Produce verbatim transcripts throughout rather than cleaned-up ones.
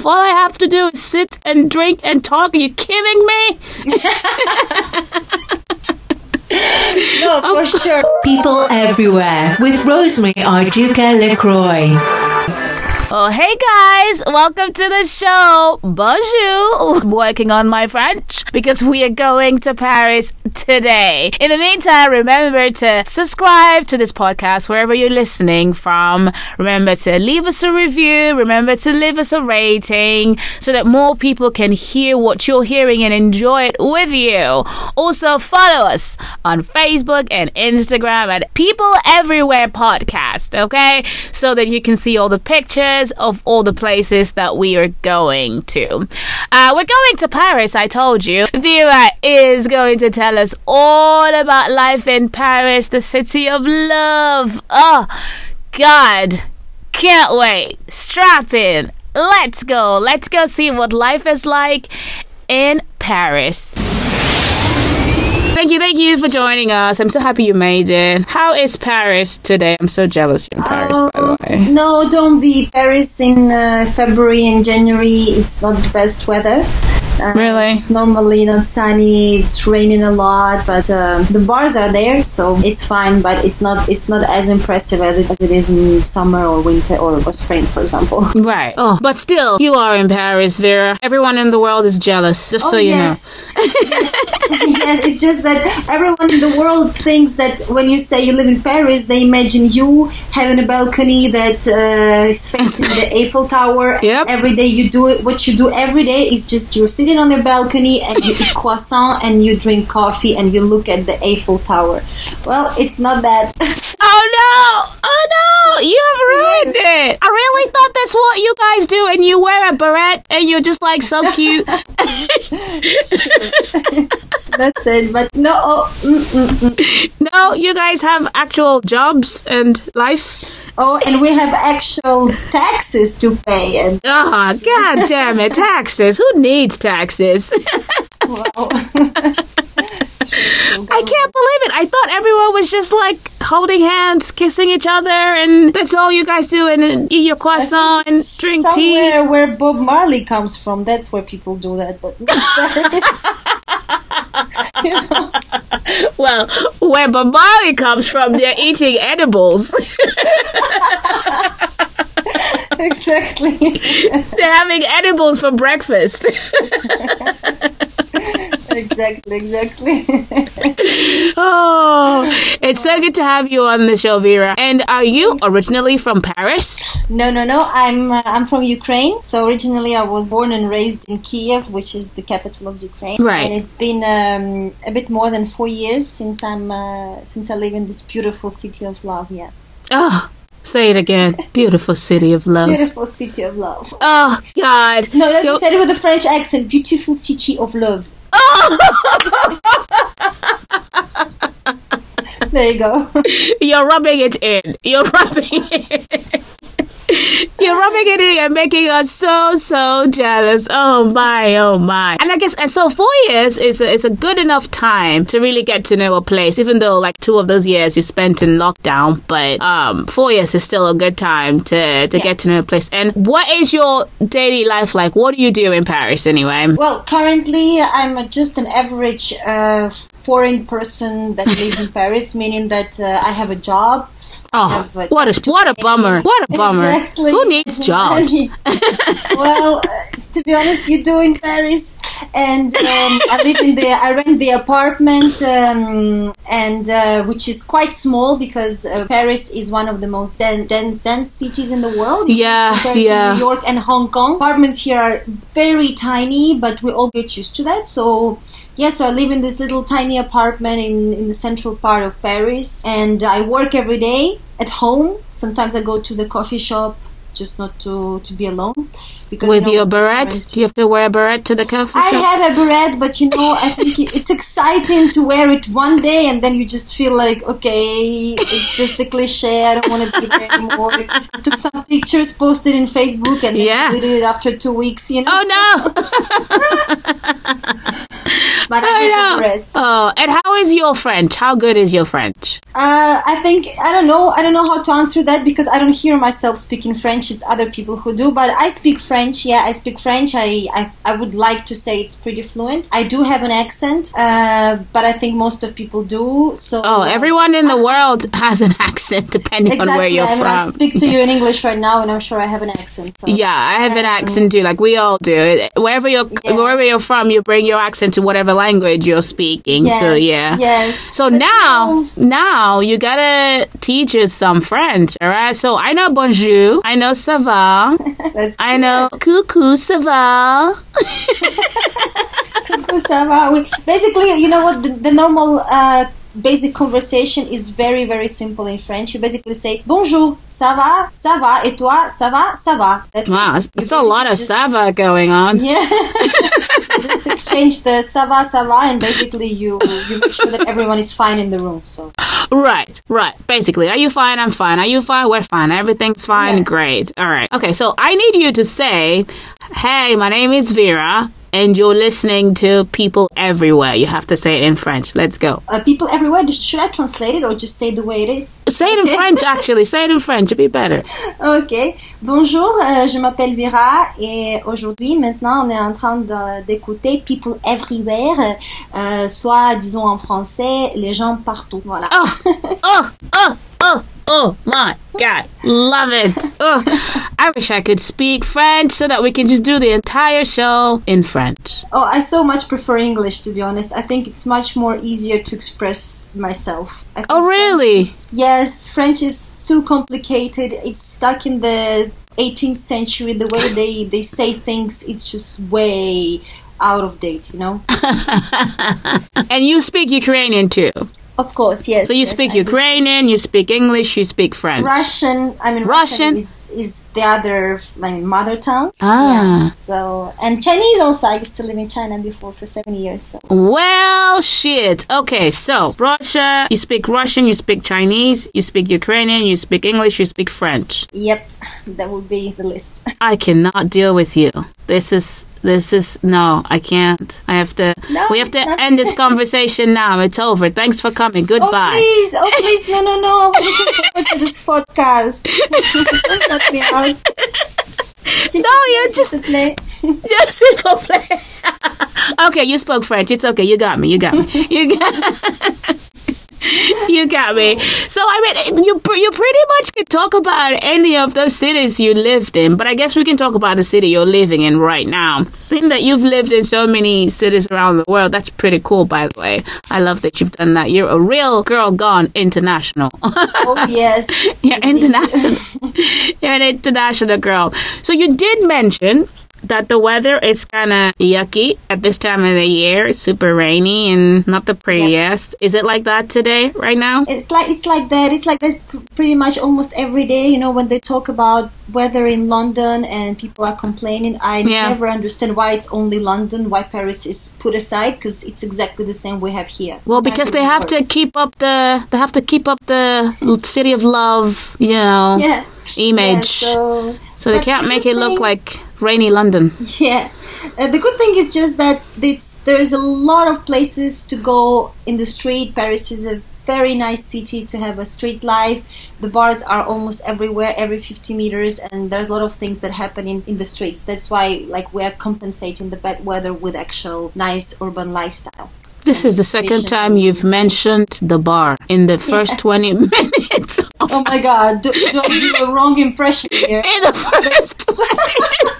if all I have to do is sit and drink and talk, are you kidding me? No, for oh. sure. People Everywhere with Rosemary Arduca LaCroix. Oh, hey guys, welcome to the show. Bonjour. Working on my French because we are going to Paris today. In the meantime, remember to subscribe to this podcast wherever you're listening from. Remember to leave us a review. Remember to leave us a rating so that more people can hear what you're hearing and enjoy it with you. Also, follow us on Facebook and Instagram at People Everywhere Podcast, okay? So that you can see all the pictures of all the places that we are going to. Uh, we're going to Paris, I told you. Vera is going to tell us all about life in Paris, the city of love. Oh, God. Can't wait. Strap in. Let's go. Let's go see what life is like in Paris. Thank you, thank you for joining us. I'm so happy you made it. How is Paris today? I'm so jealous you're in Paris, um, by the way. No, don't be. Paris in uh, February and January, it's not the best weather. Uh, really? It's normally not sunny, it's raining a lot, but uh, the bars are there, so it's fine, but it's not it's not as impressive as it, as it is in summer or winter or, or spring, for example. Right. Oh, but still, you are in Paris, Vera. Everyone in the world is jealous, just oh, so you yes. know. Yes. Yes, it's just that everyone in the world thinks that when you say you live in Paris, they imagine you having a balcony that uh, is facing the Eiffel Tower. Yep. Every day you do it, what you do every day is just your city on the balcony and you eat croissant and you drink coffee and you look at the Eiffel Tower. Well, it's not that. Oh no! Oh no! You have ruined it! I really thought that's what you guys do, and you wear a beret and you're just like so cute. That's it, but no. Oh, mm, mm, mm. No, you guys have actual jobs and life. Oh, and we have actual taxes to pay. And oh, god damn it, taxes. Who needs taxes? Wow. I can't believe it. I thought everyone was just like holding hands, kissing each other, and that's all you guys do, and, and eat your croissant and drink somewhere tea. Somewhere where Bob Marley comes from, that's where people do that. But you know. Well, where Bob Marley comes from, they're eating edibles. Exactly. They're having edibles for breakfast. Exactly, exactly. Oh, it's so good to have you on the show, Vera. And are you originally from Paris? No, no, no. I'm uh, I'm from Ukraine. So originally I was born and raised in Kyiv, which is the capital of Ukraine. Right. And it's been um, a bit more than four years since I'm uh, since I live in this beautiful city of love. Yeah. Oh. Say it again. Beautiful city of love. Beautiful city of love. Oh, God. No, let me say it with a French accent. Beautiful city of love. Oh! There you go. You're rubbing it in. You're rubbing it in. You're rubbing it in and making us so, so jealous. Oh, my. Oh, my. And I guess, and so four years is a, is a good enough time to really get to know a place, even though like two of those years you spent in lockdown. But um, four years is still a good time to, to yeah. get to know a place. And what is your daily life like? What do you do in Paris anyway? Well, currently, I'm just an average uh, foreign person that lives in Paris, meaning that uh, I have a job. Oh, have, like, what a, what a bummer. What a bummer. Exactly. Who needs jobs? Well, uh, to be honest, you do in Paris. And um, I live in the, I rent the apartment, um, and uh, which is quite small because uh, Paris is one of the most dense, dense, dense cities in the world. Yeah, compared yeah. to New York and Hong Kong. Apartments here are very tiny, but we all get used to that. So, yeah, so I live in this little tiny apartment in, in the central part of Paris, and I work every day at home. Sometimes I go to the coffee shop. Just not to, to be alone. Because, with you know, your beret? Do you have to wear a beret to the coffee shop? I have a beret, but you know, I think it's exciting to wear it one day and then you just feel like, okay, it's just a cliche, I don't want to be there anymore. I took some pictures, posted in Facebook, and then yeah. deleted it after two weeks, you know? Oh no! But I, I know. The rest. Oh, and how is your French? How good is your French? Uh, I think I don't know. I don't know how to answer that because I don't hear myself speaking French. It's other people who do. But I speak French. Yeah, I speak French. I I, I would like to say it's pretty fluent. I do have an accent, uh, but I think most of people do. So oh, everyone in the I, world has an accent, depending exactly, on where you're I mean, from. I speak to you in English right now, and I'm sure I have an accent. So. Yeah, I have um, an accent too. Like we all do. Wherever you're, yeah. wherever you're from, you bring your accent to whatever language you're speaking. Yes, so yeah. Yes. So but now, no. now you gotta teach us some French, all right? So I know bonjour. I know ça va. That's I good. know coucou, ça va. Coucou, ça va. We, basically, you know what the, the normal. Uh, Basic conversation is very, very simple in French. You basically say, bonjour, ça va, ça va, et toi, ça va, ça va. That's wow, it. That's a lot of just, ça va going on. Yeah. Just exchange the ça va, ça va, and basically you, you make sure that everyone is fine in the room. So. Right, right. Basically, are you fine? I'm fine. Are you fine? We're fine. Everything's fine. Yeah. Great. All right. Okay, so I need you to say, hey, my name is Vera. And you're listening to People Everywhere. You have to say it in French. Let's go. Uh, people Everywhere. Should I translate it or just say the way it is? Say it okay. in French, actually. Say it in French. It'd be better. Okay. Bonjour, euh, je m'appelle Vera. Et aujourd'hui, maintenant, on est en train de, d'écouter People Everywhere. Euh, soit, disons en français, les gens partout. Voilà. Oh, oh, oh, oh. Oh my God, love it. Oh, I wish I could speak French so that we can just do the entire show in French. Oh, I so much prefer English, to be honest. I think it's much more easier to express myself. I think oh, really? French is, yes, French is too complicated. It's stuck in the eighteenth century. The way they, they say things, it's just way out of date, you know? And you speak Ukrainian too. Of course, yes. So you yes, speak I Ukrainian, do. You speak English, you speak French. Russian, I mean, Russian, Russian is, is the other I mean, mother tongue. Ah. Yeah, so, and Chinese also, I used to live in China before for seven years. So. Well, shit. Okay, so Russia, you speak Russian, you speak Chinese, you speak Ukrainian, you speak English, you speak French. Yep, that would be the list. I cannot deal with you. This is... This is no, I can't. I have to. No, we have to end this conversation now. It's over. Thanks for coming. Goodbye. Oh please, oh please, no, no, no. I'm looking forward to this podcast. Don't knock me out. Simple no, you're just play. Just simple play. Okay, you spoke French. It's okay. You got me. You got me. You got. You got me. So, I mean, you you pretty much could talk about any of those cities you lived in, but I guess we can talk about the city you're living in right now. Seeing that you've lived in so many cities around the world, that's pretty cool, by the way. I love that you've done that. You're a real girl gone international. Oh, yes. You're international. You're an international girl. So, you did mention... that the weather is kind of yucky at this time of the year. It's super rainy and not the prettiest. Yep. Is it like that today, right now? It's like it's like that. It's like that pretty much almost every day. You know, when they talk about weather in London and people are complaining, I yeah. never understand why it's only London, why Paris is put aside, because it's exactly the same we have here. It's well, because they have worse. to keep up the they have to keep up the city of love, you know, yeah. image. Yeah, so so they can't make it look like. Rainy London. Yeah. Uh, the good thing is just that it's, there's a lot of places to go in the street. Paris is a very nice city to have a street life. The bars are almost everywhere, every fifty meters, and there's a lot of things that happen in, in the streets. That's why like we are compensating the bad weather with actual nice urban lifestyle. This is the second time you've mentioned the bar in the first yeah. twenty minutes. Oh my God, do, do I give a wrong impression here? In the first twenty minutes.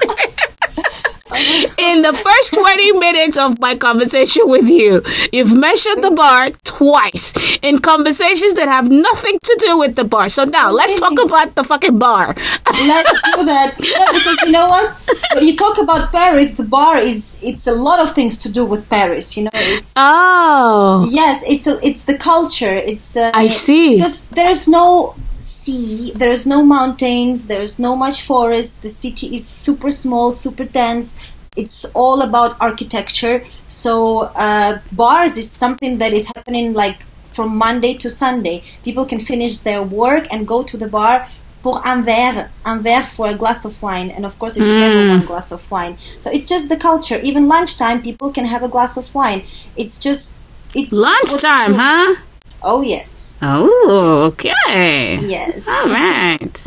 In the first twenty minutes of my conversation with you, you've mentioned the bar twice in conversations that have nothing to do with the bar. So now, let's talk about the fucking bar. Let's do that. Yeah, because you know what? When you talk about Paris, the bar is, it's a lot of things to do with Paris, you know? It's, oh. Yes, it's a, it's the culture. It's uh, I see. Because there's no... sea, there is no mountains, there is no much forest, the city is super small, super dense, it's all about architecture, so uh, bars is something that is happening like from Monday to Sunday. People can finish their work and go to the bar pour un verre, un verre for a glass of wine. And of course, it's mm. never one glass of wine. So it's just the culture. Even lunchtime, people can have a glass of wine. It's just... it's lunchtime, huh? Oh, yes. Oh, okay. Yes. All right.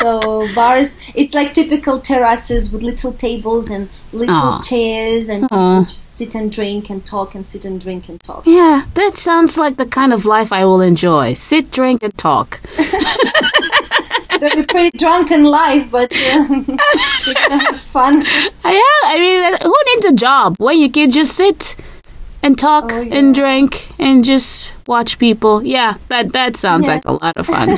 So bars, it's like typical terraces with little tables and little Aww. chairs, and Aww. just sit and drink and talk and sit and drink and talk. Yeah, that sounds like the kind of life I will enjoy. Sit, drink, and talk. That'd be pretty drunken life, but um, it's kind of fun. Yeah, I mean, who needs a job where you can just sit and talk oh, yeah. and drink and just watch people? Yeah, that, that sounds yeah. like a lot of fun.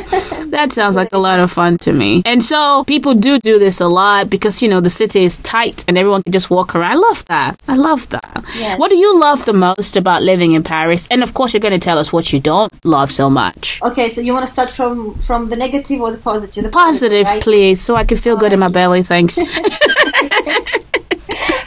That sounds like a lot of fun to me. And so people do do this a lot because, you know, the city is tight and everyone can just walk around. I love that. I love that. Yes. What do you love the most about living in Paris? And of course, you're going to tell us what you don't love so much. Okay, so you want to start from, from the negative or the positive? The positive, positive right? please, so I can feel All good right. in my belly. Thanks.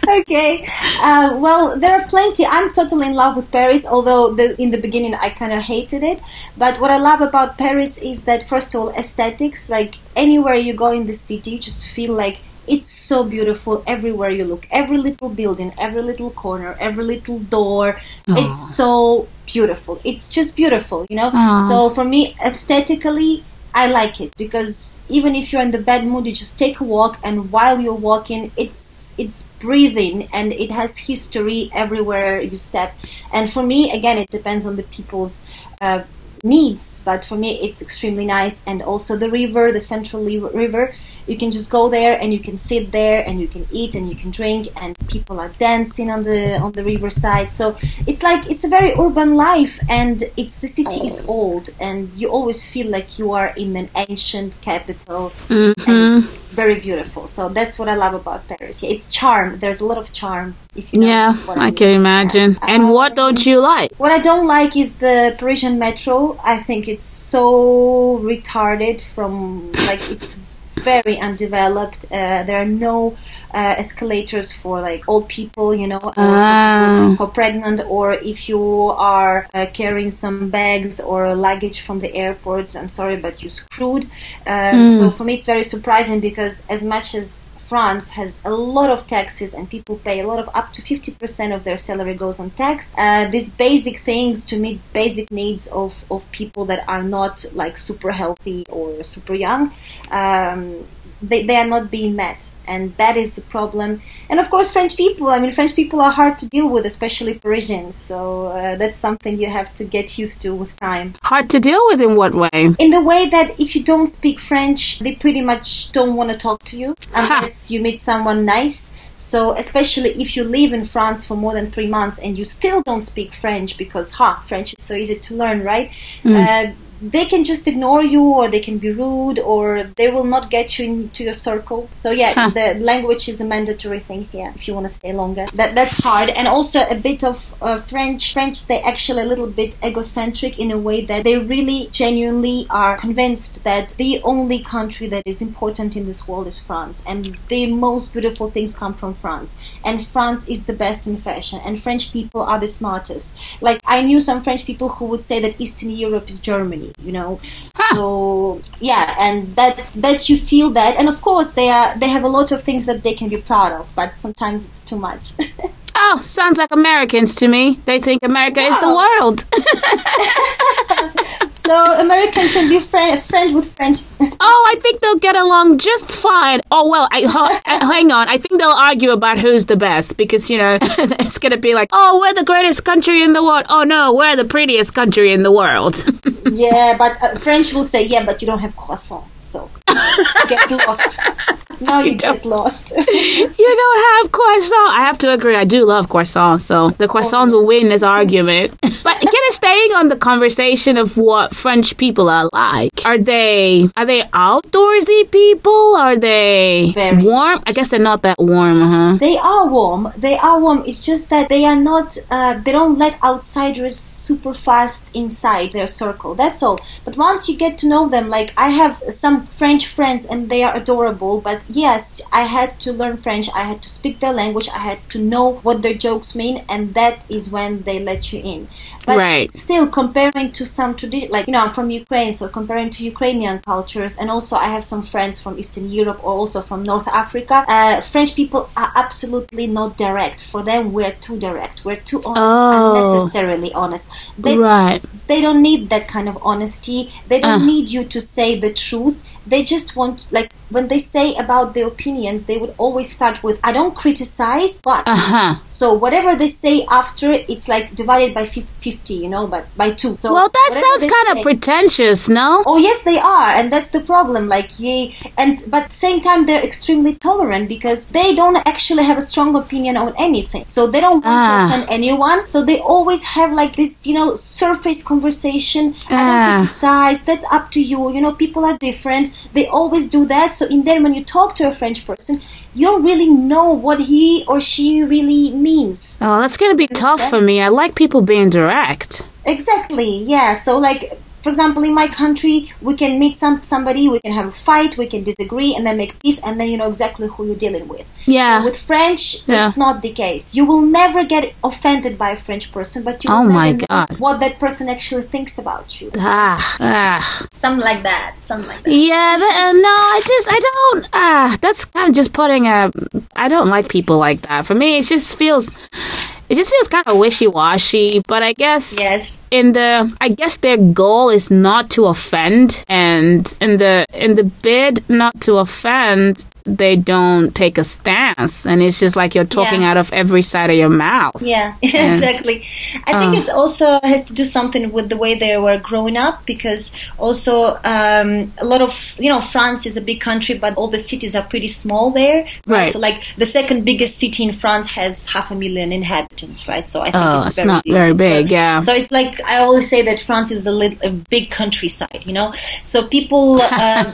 Okay, uh, well, there are plenty. I'm totally in love with Paris, although the, in the beginning I kind of hated it. But what I love about Paris is that, first of all, aesthetics. Like, anywhere you go in the city, you just feel like it's so beautiful everywhere you look. Every little building, every little corner, every little door. Aww. It's so beautiful. It's just beautiful, you know? Aww. So for me, aesthetically, I like it, because even if you're in the bad mood, you just take a walk, and while you're walking, it's it's breathing, and it has history everywhere you step. And for me, again, it depends on the people's uh, needs, but for me, it's extremely nice. And also the river, the central river, you can just go there, and you can sit there, and you can eat, and you can drink, and people are dancing on the on the riverside. So it's like, it's a very urban life, and it's the city is old, and you always feel like you are in an ancient capital, mm-hmm. and it's very beautiful. So that's what I love about Paris. Yeah, it's charm. There's a lot of charm. If you know yeah, what I, I mean. can imagine. Yeah. And um, what don't you like? What I don't like is the Parisian metro. I think it's so retarded from, like, it's very undeveloped. Uh, there are no uh, escalators for, like, old people, you know, uh, or pregnant, or if you are uh, carrying some bags or luggage from the airport, I'm sorry, but you're screwed. Um, mm. So for me, it's very surprising, because as much as France has a lot of taxes and people pay a lot of, up to fifty percent of their salary goes on tax, uh, these basic things to meet basic needs of, of people that are not, like, super healthy or super young, um, They, they are not being met, and that is a problem. And of course, French people. I mean, French people are hard to deal with, especially Parisians. So uh, that's something you have to get used to with time. Hard to deal with in what way? In the way that if you don't speak French, they pretty much don't want to talk to you unless you meet someone nice. So especially if you live in France for more than three months and you still don't speak French, because ha, French is so easy to learn, right? Mm. Uh, they can just ignore you, or they can be rude, or they will not get you into your circle. So yeah, huh. the language is a mandatory thing here if you want to stay longer. That that's hard. And also a bit of uh, French French they actually a little bit egocentric, in a way that they really genuinely are convinced that the only country that is important in this world is France, and the most beautiful things come from France, and France is the best in fashion, and French people are the smartest. Like, I knew some French people who would say that Eastern Europe is Germany, you know. Huh. So yeah, and that that you feel that, and of course they are they have a lot of things that they can be proud of, but sometimes it's too much. Oh, sounds like Americans to me. They think America wow. is the world. So American can be fr- friend with French. Oh, I think they'll get along just fine. Oh, well, I, ho- hang on. I think they'll argue about who's the best, because, you know, it's going to be like, oh, we're the greatest country in the world. Oh, no, we're the prettiest country in the world. Yeah, but uh, French will say, yeah, but you don't have croissant, so get lost. Now you, you get lost. You don't have croissant. I have to agree. I do love croissant, so the croissants will win this argument. But kind of staying on the conversation of what French people are like, are they are they outdoorsy people? Are they Very. warm? I guess they're not that warm, huh? They are warm. They are warm. It's just that they are not. Uh, they don't let outsiders super fast inside their circle. That's all. But once you get to know them, like, I have some French friends, and they are adorable. But yes, I had to learn French, I had to speak their language, I had to know what their jokes mean, and that is when they let you in. But Right. Still comparing to some tradition, like, you know, I'm from Ukraine, so comparing to Ukrainian cultures, and also I have some friends from Eastern Europe or also from North Africa. Uh, French people are absolutely not direct. For them, we're too direct. We're too honest, oh. unnecessarily honest. They, right. They don't need that kind of honesty. They don't uh. need you to say the truth. They just want, like, when they say about their opinions, they would always start with, I don't criticize, but. Uh-huh. So whatever they say after, it's like divided by fifty, you know, by, by two. So well, that sounds kind of pretentious, no? Oh, yes, they are. And that's the problem. Like, yay. And, but at the same time, they're extremely tolerant because they don't actually have a strong opinion on anything. So they don't want ah. to offend anyone. So they always have, like, this, you know, surface conversation. Ah. I don't criticize. That's up to you. You know, people are different. They always do that. So in there, when you talk to a French person, you don't really know what he or she really means. Oh, that's going to be tough for me. I like people being direct. Exactly, yeah. So, like, for example, in my country, we can meet some somebody, we can have a fight, we can disagree, and then make peace, and then you know exactly who you're dealing with. Yeah. So with French, yeah. it's not the case. You will never get offended by a French person, but you will oh my never God. know what that person actually thinks about you. Ah, ah. Something like that. Something like that. Yeah, that, uh, no, I just, I don't, ah, uh, that's, I'm just putting a, I don't like people like that. For me, it just feels... It just feels kind of wishy-washy, but I guess yes. in the I guess their goal is not to offend, and in the in the bid not to offend, they don't take a stance, and it's just like you're talking yeah. out of every side of your mouth. Yeah, and, exactly. I uh, think it's also has to do something with the way they were growing up, because also um, a lot of you know France is a big country, but all the cities are pretty small there. Right. right. So like the second biggest city in France has half a million inhabitants. Right, so I think oh, it's, it's very not big. very big, so, yeah. So it's like I always say that France is a, little, a big countryside, you know. So people, um,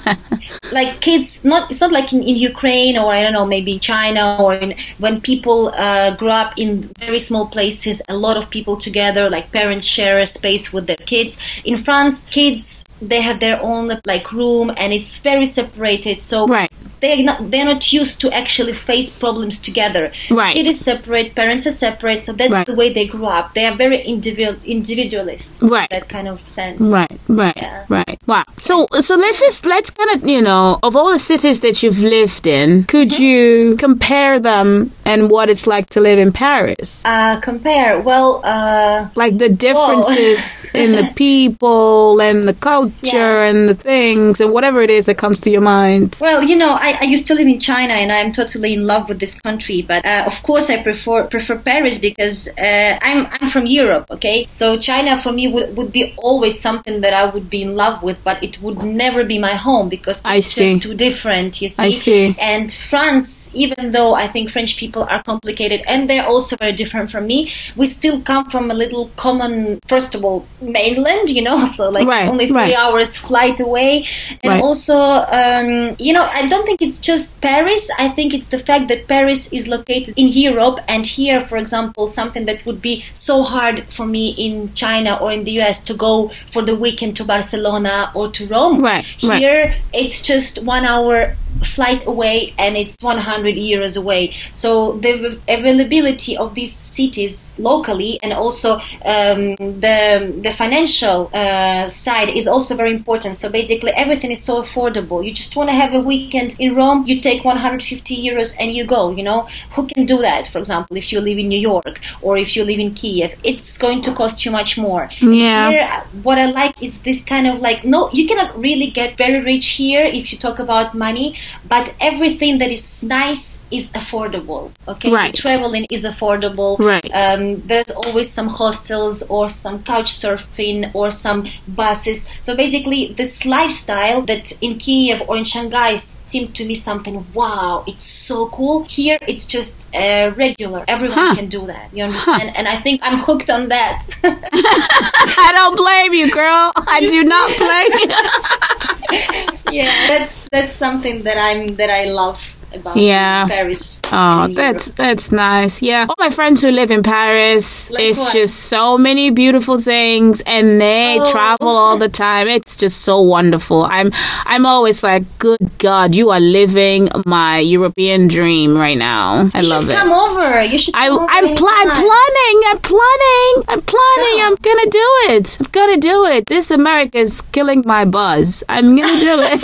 like kids, not it's not like in, in Ukraine or I don't know, maybe in China or in, when people uh, grow up in very small places, a lot of people together, like parents share a space with their kids. In France, kids they have their own like room and it's very separated. So right. They're not, they're not used to actually face problems together. Right. It is separate. Parents are separate. So that's right. the way they grew up. They are very individual, individualist. Right. In that kind of sense. Right. Right. Yeah. Right. Wow. So so let's just let's kind of you know of all the cities that you've lived in, could mm-hmm. you compare them and what it's like to live in Paris? Uh, compare. Well. Uh, like the differences in the people and the culture yeah. and the things and whatever it is that comes to your mind. Well, you know, I. I used to live in China and I'm totally in love with this country, but uh, of course I prefer prefer Paris because uh, I'm I'm from Europe, okay? So China for me would, would be always something that I would be in love with, but it would never be my home because it's I see. just too different, you see? I see. And France, even though I think French people are complicated and they're also very different from me, we still come from a little common, first of all, mainland, you know, so like right, only three right. hours flight away. And right. also, um, you know, I don't think it's just Paris. I think it's the fact that Paris is located in Europe, and here, for example, something that would be so hard for me in China or in the U S to go for the weekend to Barcelona or to Rome. Right, here, right. it's just one hour flight away and it's one hundred euros away. So the availability of these cities locally and also um, the the financial uh, side is also very important. So basically everything is so affordable. You just want to have a weekend in Rome, you take one hundred fifty euros and you go, you know. Who can do that? For example, if you live in New York or if you live in Kyiv, it's going to cost you much more. Yeah. Here, what I like is this kind of like, no, you cannot really get very rich here if you talk about money, but everything that is nice is affordable, okay? Right. Traveling is affordable. Right. Um, there's always some hostels or some couch surfing or some buses. So basically this lifestyle that in Kyiv or in Shanghai seemed to me something, wow, it's so cool. Here it's just uh, regular. Everyone huh. can do that. You understand? Huh. And I think I'm hooked on that. I don't blame you, girl. I do not blame you. Yeah, that's that's something that I'm that I love. about yeah. Paris. Oh, that's that's nice. Yeah. All my friends who live in Paris, like it's what? just so many beautiful things, and they oh, travel okay. all the time. It's just so wonderful. I'm I'm always like, good God, you are living my European dream right now. I you love it. Come over. You should come I, over. I'm, pl- I'm planning. I'm planning. I'm planning. Girl. I'm going to do it. I'm going to do it. This America is killing my buzz. I'm going to do it.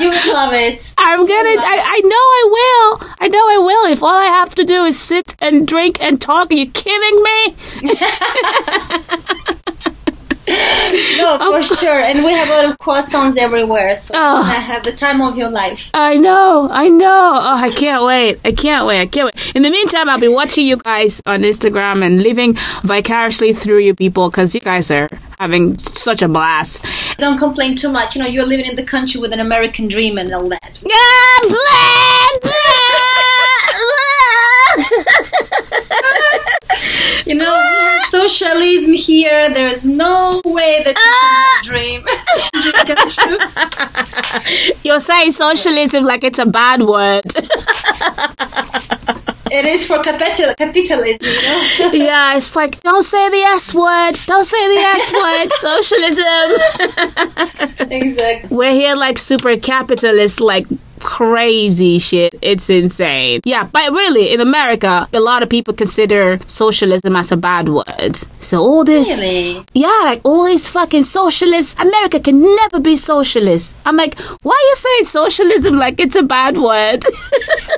You would love it. I'm gonna I, I know I will. I know I will if all I have to do is sit and drink and talk. Are you kidding me? No, for oh. sure. And we have a lot of croissants everywhere, so oh. I have the time of your life. I know, I know. Oh, I can't wait. I can't wait. I can't wait. In the meantime, I'll be watching you guys on Instagram and living vicariously through you people, because you guys are having such a blast. Don't complain too much. You know, you're living in the country with an American dream and all that. You know, we have socialism here. There is no way that you can dream. You're saying socialism like it's a bad word. It is for capital, capitalism, you know? Yeah, it's like, don't say the S word. Don't say the S word. Socialism. Exactly. We're here like super capitalists, like crazy shit. It's insane. Yeah, but really, in America, a lot of people consider socialism as a bad word. So all this... Really? Yeah, like all these fucking socialists. America can never be socialist. I'm like, why are you saying socialism like it's a bad word?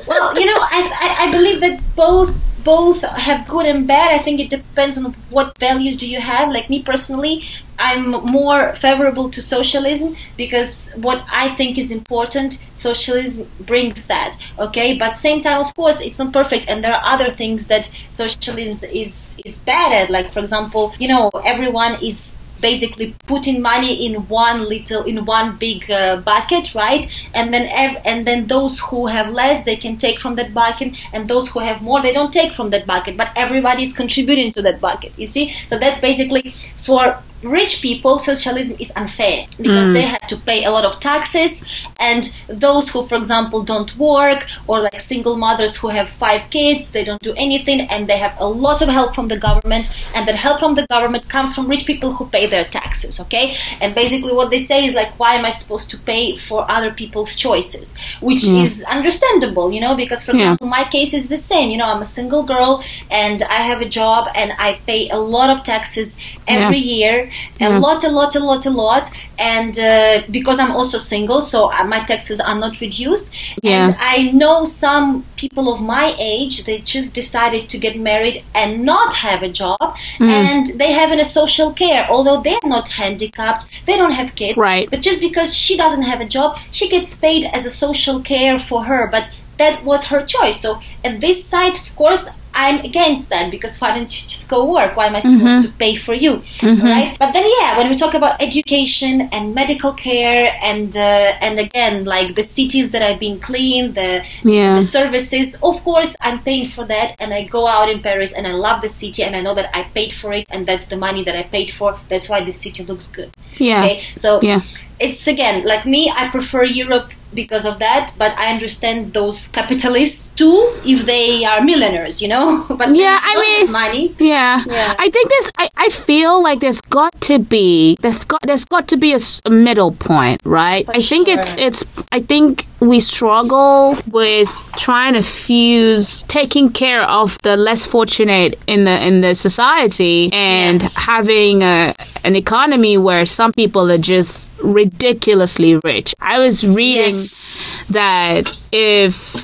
Well, you know, I, I, I believe that both... both have good and bad. I think it depends on what values do you have. Like me personally, I'm more favorable to socialism because what I think is important, socialism brings that. Okay, but same time, of course, it's not perfect, and there are other things that socialism is is bad at. Like for example, you know, everyone is basically putting money in one little, in one big uh, bucket, right? And then, ev- and then those who have less, they can take from that bucket, and those who have more, they don't take from that bucket. But everybody is contributing to that bucket. You see, so that's basically for rich people, socialism is unfair because mm. they have to pay a lot of taxes, and those who, for example, don't work, or like single mothers who have five kids, they don't do anything, and they have a lot of help from the government, and that help from the government comes from rich people who pay their taxes, okay? And basically what they say is like, why am I supposed to pay for other people's choices? Which mm. is understandable, you know, because for example, yeah. my case is the same, you know, I'm a single girl, and I have a job, and I pay a lot of taxes every yeah. year, a yeah. lot, a lot, a lot, a lot, and uh, because I'm also single, so my taxes are not reduced. Yeah. And I know some people of my age, they just decided to get married and not have a job, mm. and they have a social care, although they're not handicapped, they don't have kids, right. But just because she doesn't have a job, she gets paid as a social care for her, but that was her choice. So at this side, of course, I'm against that, because why don't you just go work? Why am I supposed mm-hmm. to pay for you, mm-hmm. right? But then, yeah, when we talk about education and medical care, and uh, and again, like the cities that I've been clean, the, yeah. the services, of course, I'm paying for that, and I go out in Paris, and I love the city, and I know that I paid for it, and that's the money that I paid for. That's why the city looks good. Yeah. Okay? So yeah. it's, again, like me, I prefer Europe because of that, but I understand those capitalists too if they are millionaires, you know. But yeah, I mean, money. Yeah. yeah, I think there's. I, I feel like there's got to be there's got there's got to be a, a middle point, right? For I think sure. it's it's. I think we struggle with trying to fuse taking care of the less fortunate in the in the society and yeah. having a, an economy where some people are just ridiculously rich. I was reading. Yes. That if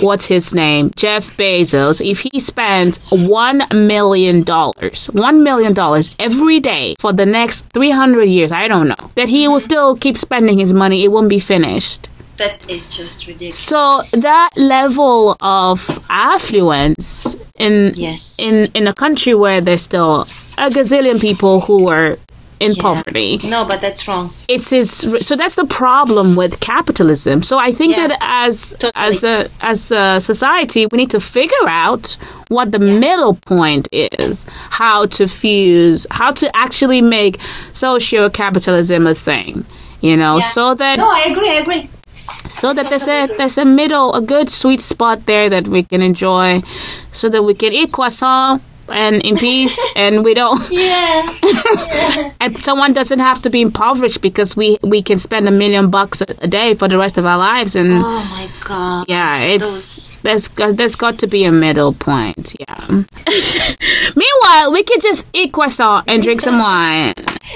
what's his name, Jeff Bezos, if he spends one million dollars, one million dollars every day for the next three hundred years, I don't know, that he will still keep spending his money. It won't be finished. That is just ridiculous. So that level of affluence in yes. in in a country where there's still a gazillion people who are. In yeah. poverty. No, but that's wrong. It's his, so that's the problem with capitalism. So I think yeah, that as totally. as a as a society, we need to figure out what the yeah. middle point is, how to fuse, how to actually make socio-capitalism a thing, you know, yeah. so that... No, I agree, I agree. So that there's a there's a middle, a good sweet spot there that we can enjoy, so that we can eat croissant and in peace, and we don't. Yeah. yeah. And someone doesn't have to be impoverished because we we can spend a million bucks a day for the rest of our lives. And oh my god. Yeah, it's Those. there's there's got to be a middle point. Yeah. Meanwhile, we can just eat croissant and drink some wine,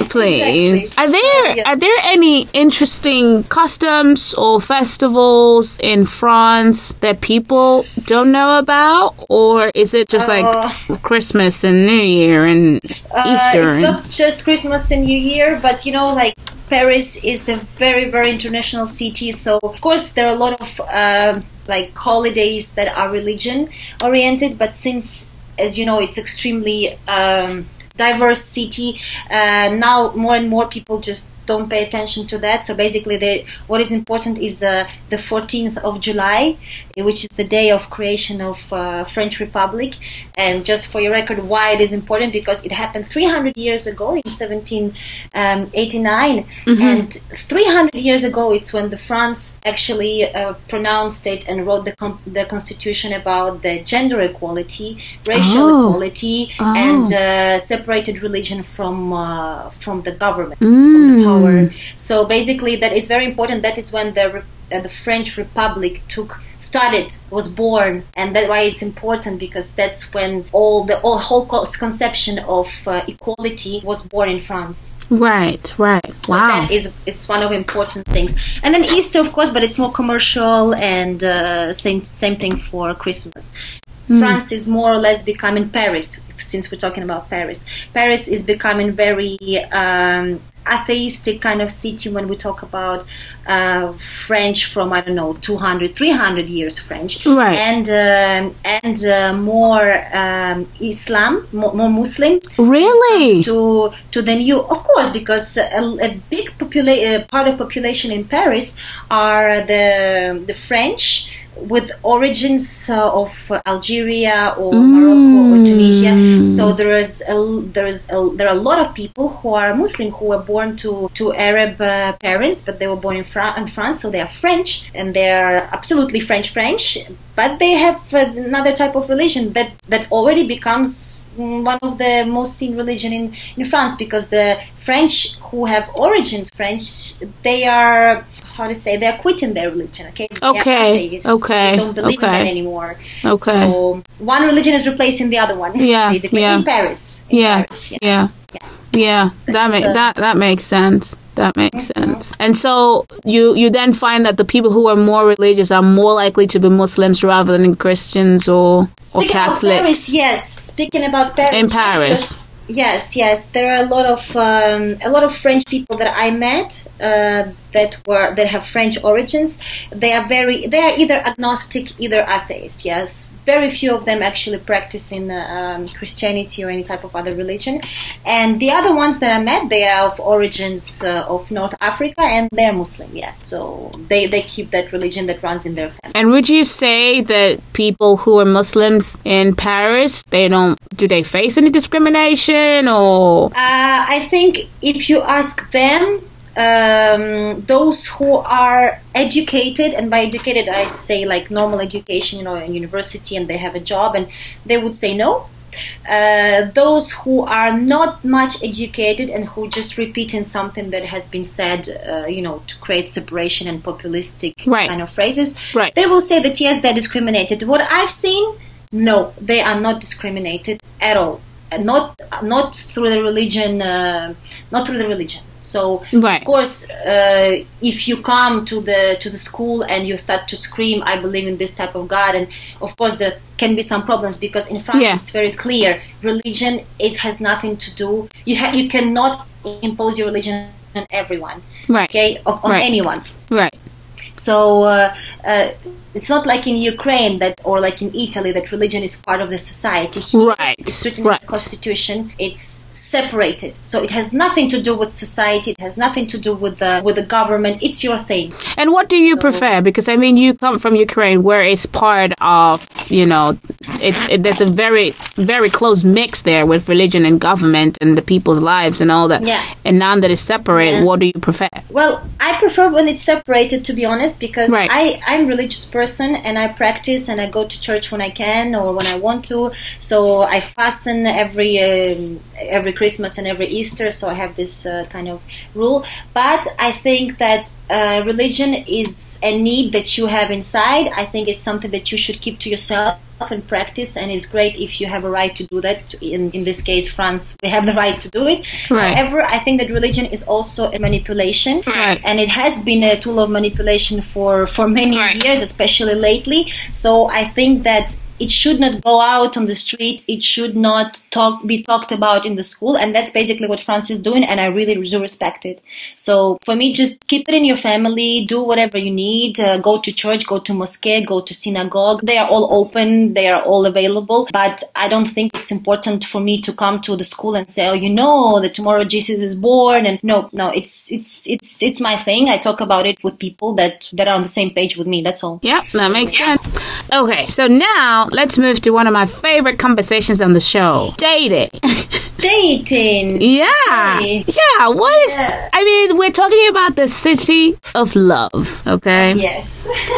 please. Exactly. Are there yeah. are there any interesting customs or festivals in France that people don't know about, or is it just like uh, Christmas and New Year and uh, Easter? It's not just Christmas and New Year, but you know, like Paris is a very, very international city, so of course there are a lot of uh, like holidays that are religion oriented, but since, as you know, it's extremely um, diverse city, uh, now more and more people just don't pay attention to that. So basically, the, what is important is uh, the fourteenth of July, which is the day of creation of uh, French Republic. And just for your record, why it is important, because it happened three hundred years ago in seventeen eighty-nine. Mm-hmm. And three hundred years ago, it's when the France actually uh, pronounced it and wrote the com- the constitution about the gender equality, racial oh. equality, oh. and uh, separated religion from uh, from the government. Mm. From the So basically, that is very important. That is when the uh, the French Republic took started was born, and that's why it's important, because that's when all the all whole conception of uh, equality was born in France. Right, right. So wow. That is it's one of important things. And then Easter, of course, but it's more commercial, and uh, same same thing for Christmas. Mm. France is more or less becoming Paris, since we're talking about Paris. Paris is becoming very um, atheistic kind of city when we talk about uh, French from, I don't know, two hundred, three hundred years French. Right. And, uh, and uh, more um, Islam, more, more Muslim. Really? To to the new, of course, because a, a big popula- a part of population in Paris are the the French, with origins uh, of uh, Algeria or mm. Morocco or Tunisia, so there is a, there is a, there are a lot of people who are Muslim, who were born to to Arab uh, parents, but they were born in, Fra- in France, so they are French, and they are absolutely French French, but they have another type of religion that that already becomes one of the most seen religion in in France, because the French who have origins French, they are, how to say, they're quitting their religion, okay? Okay, yeah, okay, they don't believe okay. in that anymore. Okay. So one religion is replacing the other one, yeah, basically, yeah. in Paris. In yeah, Paris, you know? yeah, yeah, yeah. That, ma- uh, that, that makes sense. That makes mm-hmm. sense. And so you, you then find that the people who are more religious are more likely to be Muslims rather than Christians or, or Catholics. Speaking about Paris, yes. Speaking about Paris. In Paris. Yes, yes. There are a lot of um, a lot of French people that I met uh, that were that have French origins. They are very they are either agnostic, either atheist. Yes, very few of them actually practice in um, Christianity or any type of other religion. And the other ones that I met, they are of origins uh, of North Africa, and they are Muslim. Yeah, so they they keep that religion that runs in their family. And would you say that people who are Muslims in Paris, they don't do they face any discrimination? Or uh, I think if you ask them, um, those who are educated, and by educated I say like normal education, you know, in university, and they have a job, and they would say no. Uh, those who are not much educated and who just repeating something that has been said, uh, you know, to create separation and populistic right. kind of phrases, right. they will say that yes, they're discriminated. What I've seen, no, they are not discriminated at all. Not not through the religion, uh, not through the religion. So right. of course, uh, if you come to the to the school and you start to scream, "I believe in this type of God," and of course there can be some problems, because in France yeah. it's very clear, religion, it has nothing to do. You ha- you cannot impose your religion on everyone, right? Okay, o- on right. anyone, right? So. Uh, uh, It's not like in Ukraine that, or like in Italy, that religion is part of the society. Here, right. It's written right. in the constitution. It's separated. So it has nothing to do with society. It has nothing to do with the with the government. It's your thing. And what do you so, prefer? Because, I mean, you come from Ukraine where it's part of, you know, it's it, there's a very, very close mix there with religion and government and the people's lives and all that. Yeah. And now that it's separate, yeah. what do you prefer? Well, I prefer when it's separated, to be honest, because right. I, I'm a religious person and I practice and I go to church when I can or when I want to. So I fasten every uh, every Christmas and every Easter. So I have this uh, kind of rule. But I think that uh, religion is a need that you have inside. I think it's something that you should keep to yourself and practice, and it's great if you have a right to do that. In in this case, France, we have the right to do it. Right. However, I think that religion is also a manipulation, right. and it has been a tool of manipulation for, for many right. years, especially lately. So I think that it should not go out on the street. It should not talk be talked about in the school. And that's basically what France is doing. And I really do respect it. So for me, just keep it in your family. Do whatever you need. Uh, go to church, go to mosque, go to synagogue. They are all open. They are all available. But I don't think it's important for me to come to the school and say, oh, you know, that tomorrow Jesus is born. And no, no, it's it's it's it's my thing. I talk about it with people that, that are on the same page with me. That's all. Yeah, that makes sense. Okay, so now, let's move to one of my favorite conversations on the show. Dating. Dating. Yeah. Hey. Yeah. What is... Yeah. I mean, we're talking about the city of love, okay? Yes.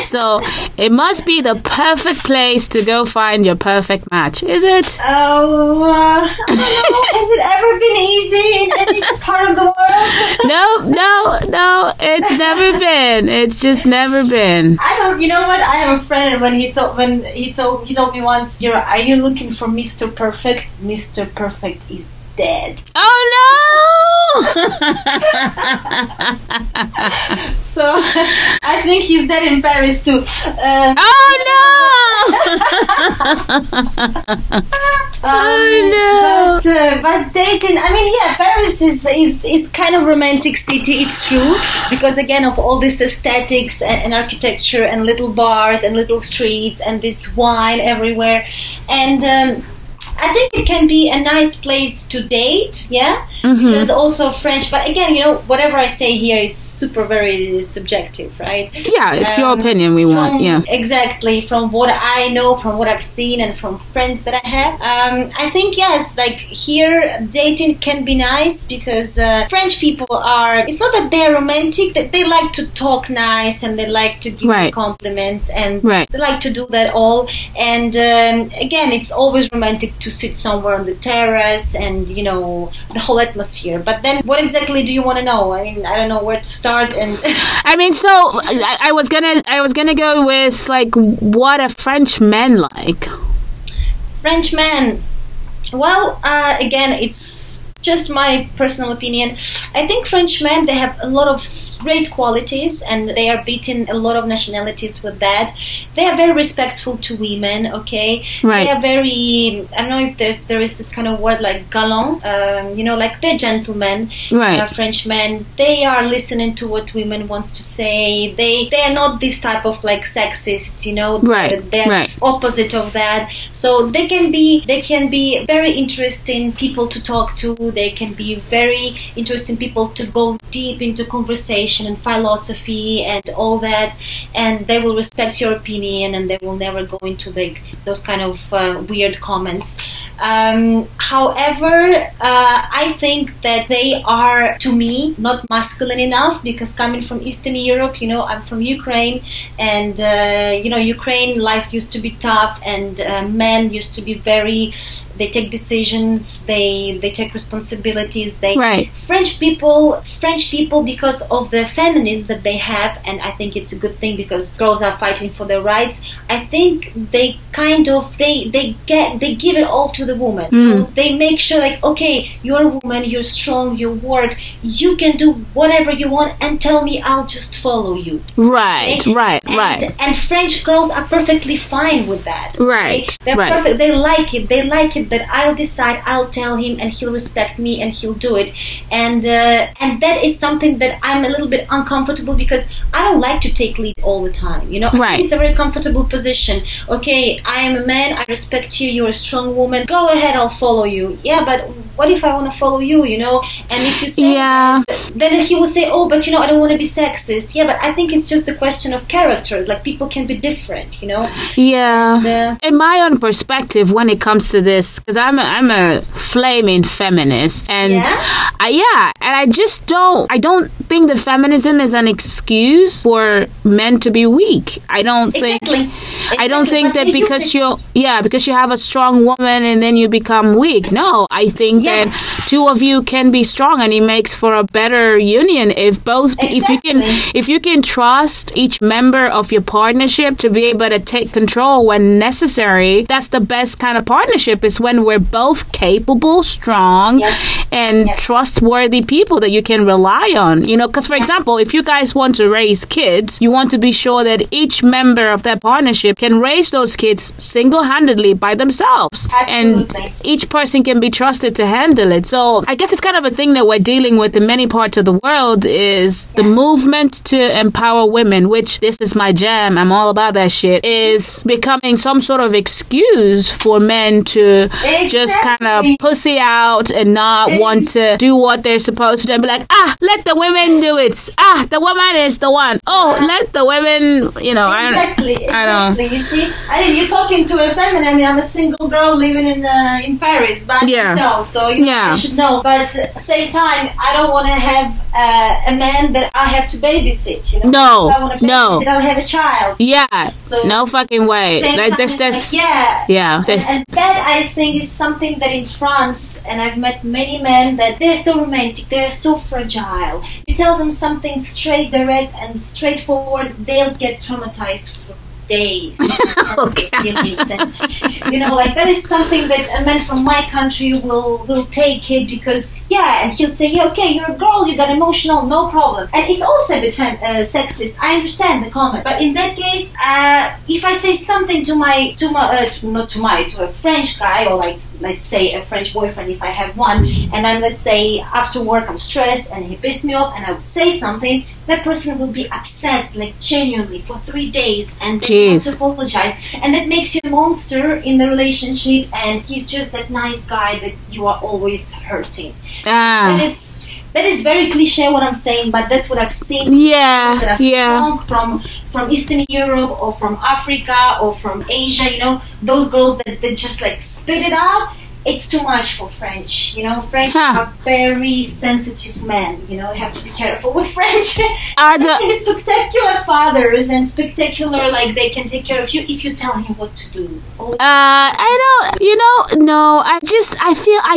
So, it must be the perfect place to go find your perfect match, is it? Oh, uh, I don't know. Has it ever been easy in any part of the world? No, no, no. It's never been. It's just never been. I don't... You know what? I have a friend, and when he told... When he told... He told me once, You're, are you looking for Mister Perfect? Mister Perfect is dead. Oh no! So, I think he's dead in Paris too. Um, oh no! Um, oh no! But, uh, but dating, I mean, yeah, Paris is, is is kind of romantic city. It's true, because again of all this aesthetics and, and architecture and little bars and little streets and this wine everywhere, and um, I think it can be a nice place to date, yeah. Mm-hmm. Because also French, but again, you know, whatever I say here, it's super very subjective, right? Yeah, it's um, your opinion we from, want. Yeah, exactly. From what I know, from what I've seen, and from friends that I have, um, I think yes, like here, dating can be nice because uh, French people are. It's not that they're romantic; that they like to talk nice and they like to give right. compliments and right. they like to do that all. And um, again, it's always romantic to sit somewhere on the terrace and, you know, the whole atmosphere. But then what exactly do you want to know? I mean, I don't know where to start. And I mean, so I, I was gonna I was gonna go with like, what are French men like? French men, well, uh, again, it's just my personal opinion. I think French men, they have a lot of great qualities and they are beating a lot of nationalities with that. They are very respectful to women, okay? Right. They are very, I don't know if there, there is this kind of word like galant, um, you know, like they're gentlemen. Right. Uh, French men, they are listening to what women wants to say. They they are not this type of like sexists, you know? Right. They're right. opposite of that. So they can be they can be very interesting people to talk to. They can be very interesting people to go deep into conversation and philosophy and all that, and they will respect your opinion and they will never go into like those kind of uh, weird comments. Um, however, uh, I think that they are, to me, not masculine enough, because coming from Eastern Europe, you know, I'm from Ukraine, and uh, you know, Ukraine life used to be tough, and uh, men used to be very. They take decisions. They they take responsibilities. They right. French people French people because of the feminism that they have, and I think it's a good thing because girls are fighting for their rights. I think they kind of they they get they give it all to the woman. Mm. They make sure like, okay, you're a woman, you're strong, you work, you can do whatever you want, and tell me, I'll just follow you. Right, okay? right, and, right. And French girls are perfectly fine with that. Right, okay? They're right. perfect. They like it. They like it. But I'll decide, I'll tell him, and he'll respect at me and he'll do it. And uh, and that is something that I'm a little bit uncomfortable, because I don't like to take lead all the time, you know. Right. It's a very comfortable position. Okay, I am a man, I respect you, you're a strong woman, go ahead, I'll follow you. Yeah, but what if I want to follow you, you know? And if you say, yeah. then he will say, oh, but you know, I don't want to be sexist. Yeah, but I think it's just the question of character. Like, people can be different, you know? Yeah. The- In my own perspective, when it comes to this, because I'm a, I'm a flaming feminist, and yeah? I, yeah, and I just don't, I don't think that feminism is an excuse for men to be weak. I don't exactly. think, exactly. I don't think but that because you're, yeah, because you have a strong woman and then you become weak. No, I think yeah. that two of you can be strong, and it makes for a better union if both, exactly. if you can, if you can trust each member of your partnership to be able to take control when necessary. That's the best kind of partnership, is when we're both capable, strong, yes. and yes. trustworthy people that you can rely on. You know, because for yeah. example, if you guys want to raise kids, you want to be sure that each member of that partnership can raise those kids single-handedly by themselves. Absolutely. And each person can be trusted to handle it. So I guess it's kind of a thing that we're dealing with in many parts of the world, is yeah. the movement to empower women, which this is my jam, I'm all about that shit, is becoming some sort of excuse for men to exactly. just kind of pussy out and not exactly. want to do what they're supposed to do, and be like, ah, let the women do it, ah, the woman is the one, oh, yeah. let the women, you know, exactly. I don't, I exactly. don't. You see, I mean, you're talking to a feminine, I mean, I'm a single girl living in uh, in Paris by yeah. myself, so you know, yeah. I should know, but at the same time, I don't want to have uh, a man that I have to babysit, you know, no, I want to babysit, no. I'll have a child, yeah, so no fucking way, like, that's, that's, like, yeah, yeah, that's, and, and that I think is something that in France, and I've met many men that they're so romantic, they're so fragile, you tell them something straight, direct and straightforward, they'll get traumatized for days. Okay. And, you know, like, that is something that a man from my country will will take it, because yeah, and he'll say, yeah, okay, you're a girl, you got emotional, no problem. And it's also a bit fem- uh, sexist, I understand the comment, but in that case, uh, if I say something to my to my uh, not to my to a French guy, or like, let's say, a French boyfriend, if I have one, and I'm, let's say, after work I'm stressed and he pissed me off and I would say something, that person will be upset, like, genuinely for three days and they won't apologize. And that makes you a monster in the relationship, and he's just that nice guy that you are always hurting. Ah. That is... That is very cliche what I'm saying, but that's what I've seen. Yeah, that are yeah. strong from from Eastern Europe or from Africa or from Asia, you know, those girls that they just like spit it out. It's too much for French, you know. French huh. are very sensitive men, you know. You have to be careful with French. Are the spectacular fathers and spectacular, like, they can take care of you if you tell him what to do. Uh, I don't, you know, no. I just, I feel, I,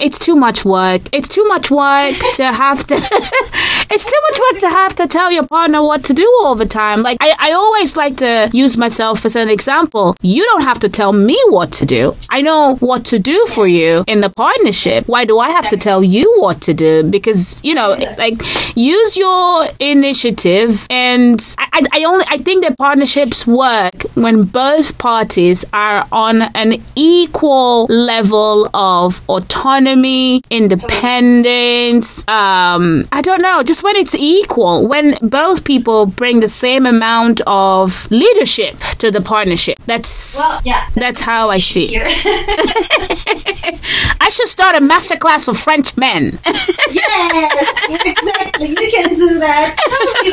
uh, it's too much work. It's too much work to have to. It's too much work to have to tell your partner what to do all the time. Like, I, I always like to use myself as an example. You don't have to tell me what to do. I know what to do for you in the partnership. Why do I have to tell you what to do? Because, you know, like, use your initiative. And I, I, I only I think that partnerships work when both parties are on an equal level of autonomy, independence. Um, I don't know, just when it's equal, when both people bring the same amount of leadership to the partnership. That's well, yeah, that's, that's how I see it. I should start a masterclass for French men. Yes, exactly. You can do that.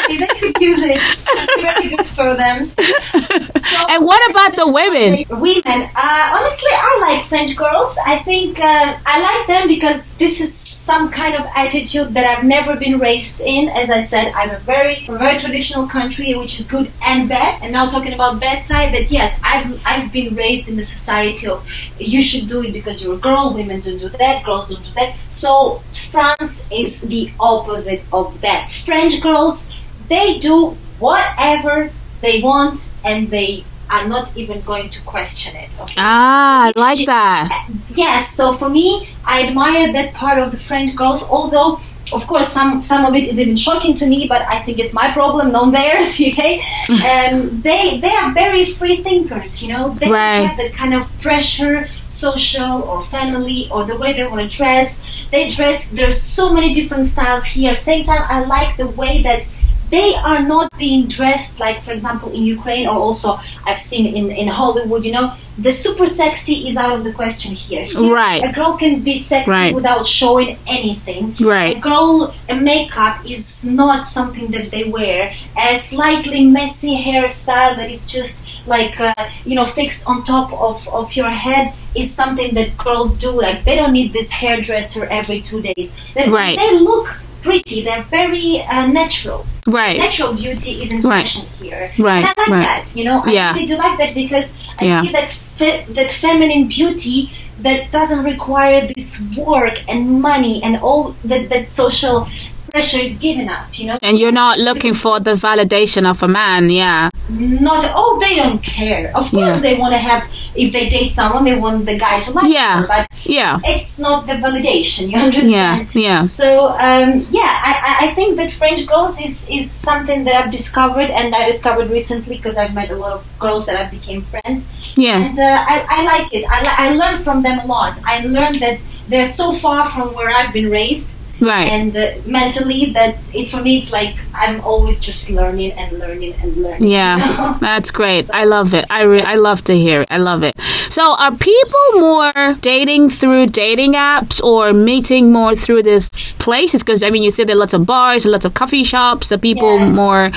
They could use it. It's very good for them. So, and what about the women? Women. Uh, honestly, I like French girls. I think uh, I like them because this is some kind of attitude that I've never been raised in. As I said, I'm a very, very traditional country, which is good and bad. And now talking about bad side, that yes, I've I've been raised in the society of you should do it because you're a girl, women don't do that, girls don't do that. So France is the opposite of that. French girls, they do whatever they want and they are not even going to question it. Okay? Ah, I like that. Yes, so for me, I admire that part of the French girls, although of course some some of it is even shocking to me, but I think it's my problem, not theirs, okay? Um, they, they are very free thinkers, you know? They right. have that kind of pressure. social or family or the way they want to dress. They dress, there's so many different styles here. Same time, I like the way that they are not being dressed like, for example, in Ukraine, or also I've seen in, in Hollywood, you know, the super sexy is out of the question here. here right. A girl can be sexy right. without showing anything. Right. A girl, a makeup is not something that they wear. A slightly messy hairstyle that is just like, uh, you know, fixed on top of, of your head is something that girls do. Like, they don't need this hairdresser every two days. They, right. they look pretty. They're very uh, natural. Right. Natural beauty is in fashion right. here. Right. And I like right. that, you know. I yeah. really do like that, because I yeah. see that fe- that feminine beauty that doesn't require this work and money and all that, that social pressure is giving us, you know. And you're not looking for the validation of a man, yeah. Not, oh, they don't care. Of course yeah. they want to have, if they date someone, they want the guy to like yeah. them, but yeah. it's not the validation, you understand? Yeah, yeah. So, um, yeah, I, I think that French girls is, is something that I've discovered, and I discovered recently because I've met a lot of girls that I became friends. Yeah. And uh, I, I like it. I, I learned from them a lot. I learned that they're so far from where I've been raised. Right. And uh, mentally, that it, for me, it's like I'm always just learning and learning and learning. Yeah, you know? That's great. I love it. I re- I love to hear it. I love it. So are people more dating through dating apps or meeting more through these places? Because, I mean, you said there are lots of bars, lots of coffee shops. The people yes. more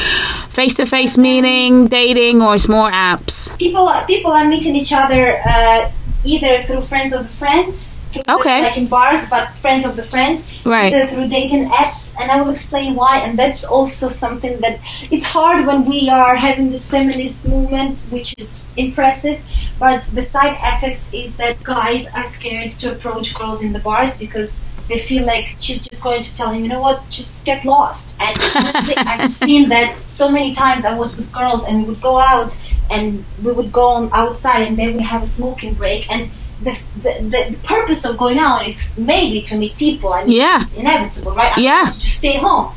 face-to-face meeting, dating, or it's more apps? People, people are meeting each other uh, either through friends of friends, okay. like in bars, but friends of the friends, right. either through dating apps, and I will explain why. And that's also something that it's hard when we are having this feminist movement, which is impressive, but the side effect is that guys are scared to approach girls in the bars because they feel like she's just going to tell him, you know what, just get lost. And I've seen that so many times. I was with girls and we would go out and we would go on outside and then we have a smoking break, and the the, the purpose of going out is maybe to meet people. I mean, yeah. it's inevitable, right? I yeah. to stay home.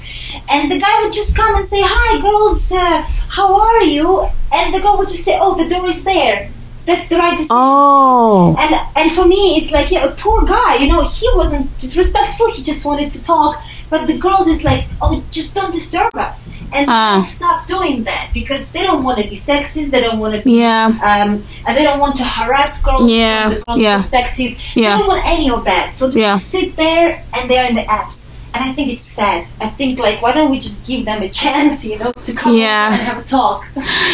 And the guy would just come and say, hi girls, uh, how are you? And the girl would just say, oh, the door is there. That's the right decision. Oh. And and for me, it's like, yeah, a poor guy, you know, he wasn't disrespectful, he just wanted to talk. But the girls is like, oh, just don't disturb us. And uh. stop doing that, because they don't want to be sexist, they don't want to be, yeah. um, and they don't want to harass girls yeah. from the girls' yeah. perspective. Yeah. They don't want any of that. So they yeah. just sit there and they're in the apps. And I think it's sad. I think, like, why don't we just give them a chance, you know, to come yeah. and have a talk?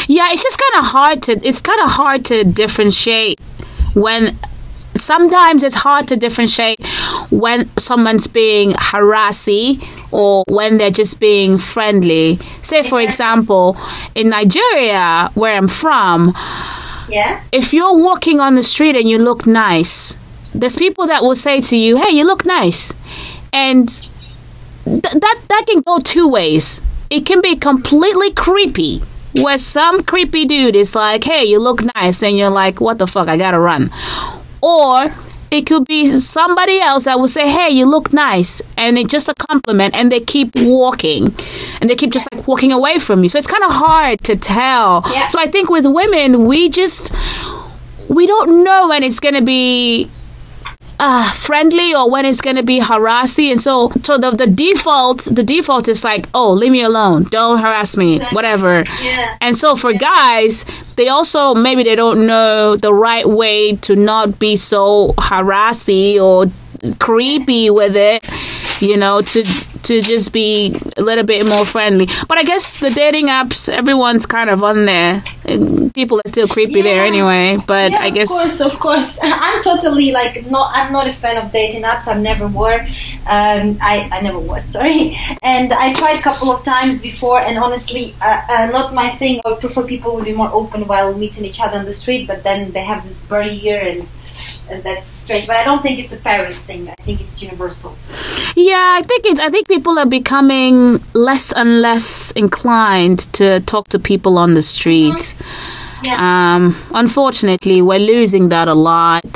Yeah, it's just kind of hard to, it's kind of hard to differentiate when, sometimes it's hard to differentiate when someone's being harassy or when they're just being friendly. Say, for example, in Nigeria, where I'm from, yeah. if you're walking on the street and you look nice, there's people that will say to you, hey, you look nice. And Th- that that can go two ways. It can be completely creepy, where some creepy dude is like, hey, you look nice, and you're like, what the fuck, I gotta run. Or it could be somebody else that will say, hey, you look nice, and it's just a compliment, and they keep walking, and they keep just like walking away from you. So it's kind of hard to tell. Yeah. So I think with women, we just, we don't know when it's gonna be Uh, friendly or when it's going to be harassing. And so so the, the default the default is like, oh, leave me alone, don't harass me, whatever. Yeah. And so for yeah. guys, they also maybe they don't know the right way to not be so harassy or creepy with it, you know, to to just be a little bit more friendly. But I guess the dating apps, everyone's kind of on there. People are still creepy yeah. there anyway. But yeah, I guess of course, of course. I'm totally like not. I'm not a fan of dating apps. I've never were. Um, I I never was. Sorry. And I tried a couple of times before, and honestly, uh, uh, not my thing. I would prefer people would be more open while meeting each other on the street. But then they have this barrier and. And that's strange, but I don't think it's a Paris thing. I think it's universal. So. Yeah, I think it's. I think people are becoming less and less inclined to talk to people on the street. Yeah. Um, unfortunately, we're losing that a lot.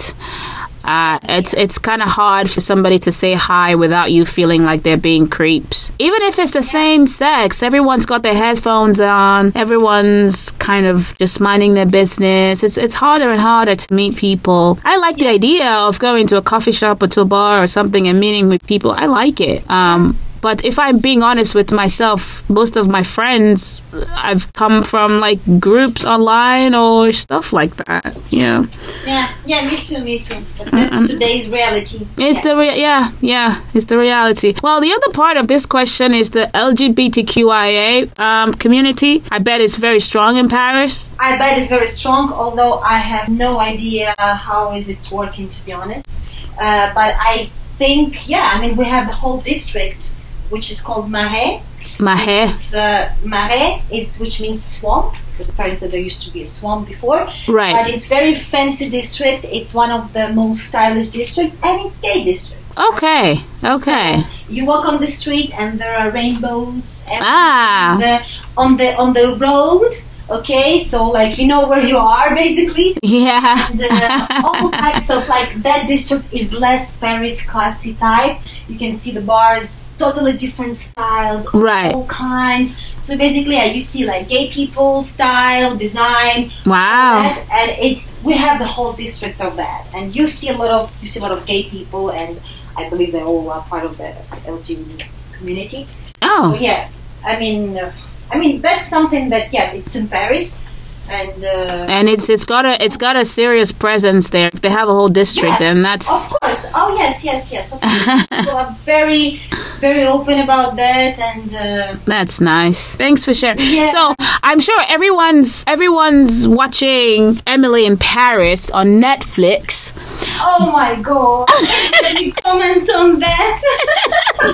Uh, it's it's kind of hard for somebody to say hi without you feeling like they're being creeps. Even if it's the same sex, everyone's got their headphones on. Everyone's kind of just minding their business. It's it's harder and harder to meet people. I like the idea of going to a coffee shop or to a bar or something and meeting with people. I like it. Um, But if I'm being honest with myself, most of my friends, I've come from, like, groups online or stuff like that. Yeah. Yeah, yeah, me too, me too. But that's um, today's reality. It's yes. the rea- yeah, yeah, it's the reality. Well, the other part of this question is the L G B T Q I A um, community. I bet it's very strong in Paris. I bet it's very strong, although I have no idea how is it working, to be honest. Uh, but I think, yeah, I mean, we have the whole district, which is called Marais. Marais. Which, is, uh, Marais it, which means swamp, because apparently there used to be a swamp before. Right. But it's very fancy district. It's one of the most stylish districts, and it's gay district. Okay, okay. So you walk on the street, and there are rainbows. Ah. On the, on the on the road. Okay, so like you know where you are basically. Yeah. And uh, all types of like that district is less Paris classy type. You can see the bars, totally different styles, right. all kinds. So basically, yeah, you see like gay people, style, design. Wow. That, and it's we have the whole district of that, and you see a lot of you see a lot of gay people, and I believe they all are part of the L G B T community. Oh. So, yeah, I mean. Uh, I mean that's something that yeah it's in Paris, and uh, and it's it's got a it's got a serious presence there. If they have a whole district, yeah, then that's of course. Oh yes, yes, yes. Of course. People are very very open about that, and uh, that's nice. Thanks for sharing. Yeah. So I'm sure everyone's everyone's watching Emily in Paris on Netflix. Oh my god! Can you comment on that?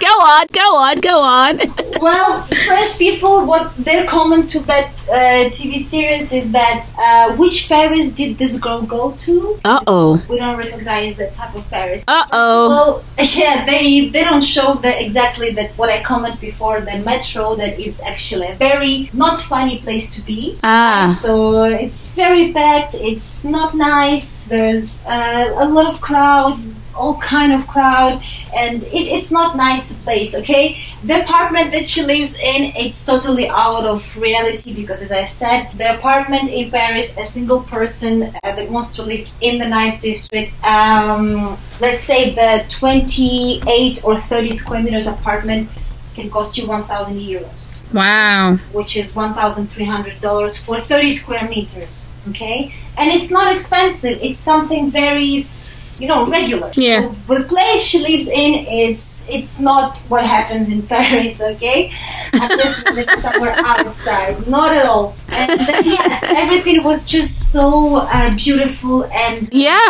Go on, go on, go on. Well, first people, what their comment to that uh, T V series is that uh, which Paris did this girl go to? Uh-oh. We don't recognize that type of Paris. Uh-oh. Well, yeah, they they don't show the, exactly that what I comment before, the metro that is actually a very not funny place to be. Ah. So it's very packed, it's not nice, there's uh, a lot of crowd, all kind of crowd, and it, it's not nice place, okay? The apartment that she lives in, it's totally out of reality because, as I said, the apartment in Paris, a single person uh, that wants to live in the nice district, um, let's say the twenty-eight or thirty square meters apartment can cost you one thousand euros. Wow. Which is one thousand three hundred dollars for thirty square meters, okay? And it's not expensive. It's something very, you know, regular. Yeah. So the place she lives in, it's it's not what happens in Paris, okay? Unless you live somewhere outside. Not at all. And then, yes, everything was just so uh, beautiful and... Yeah.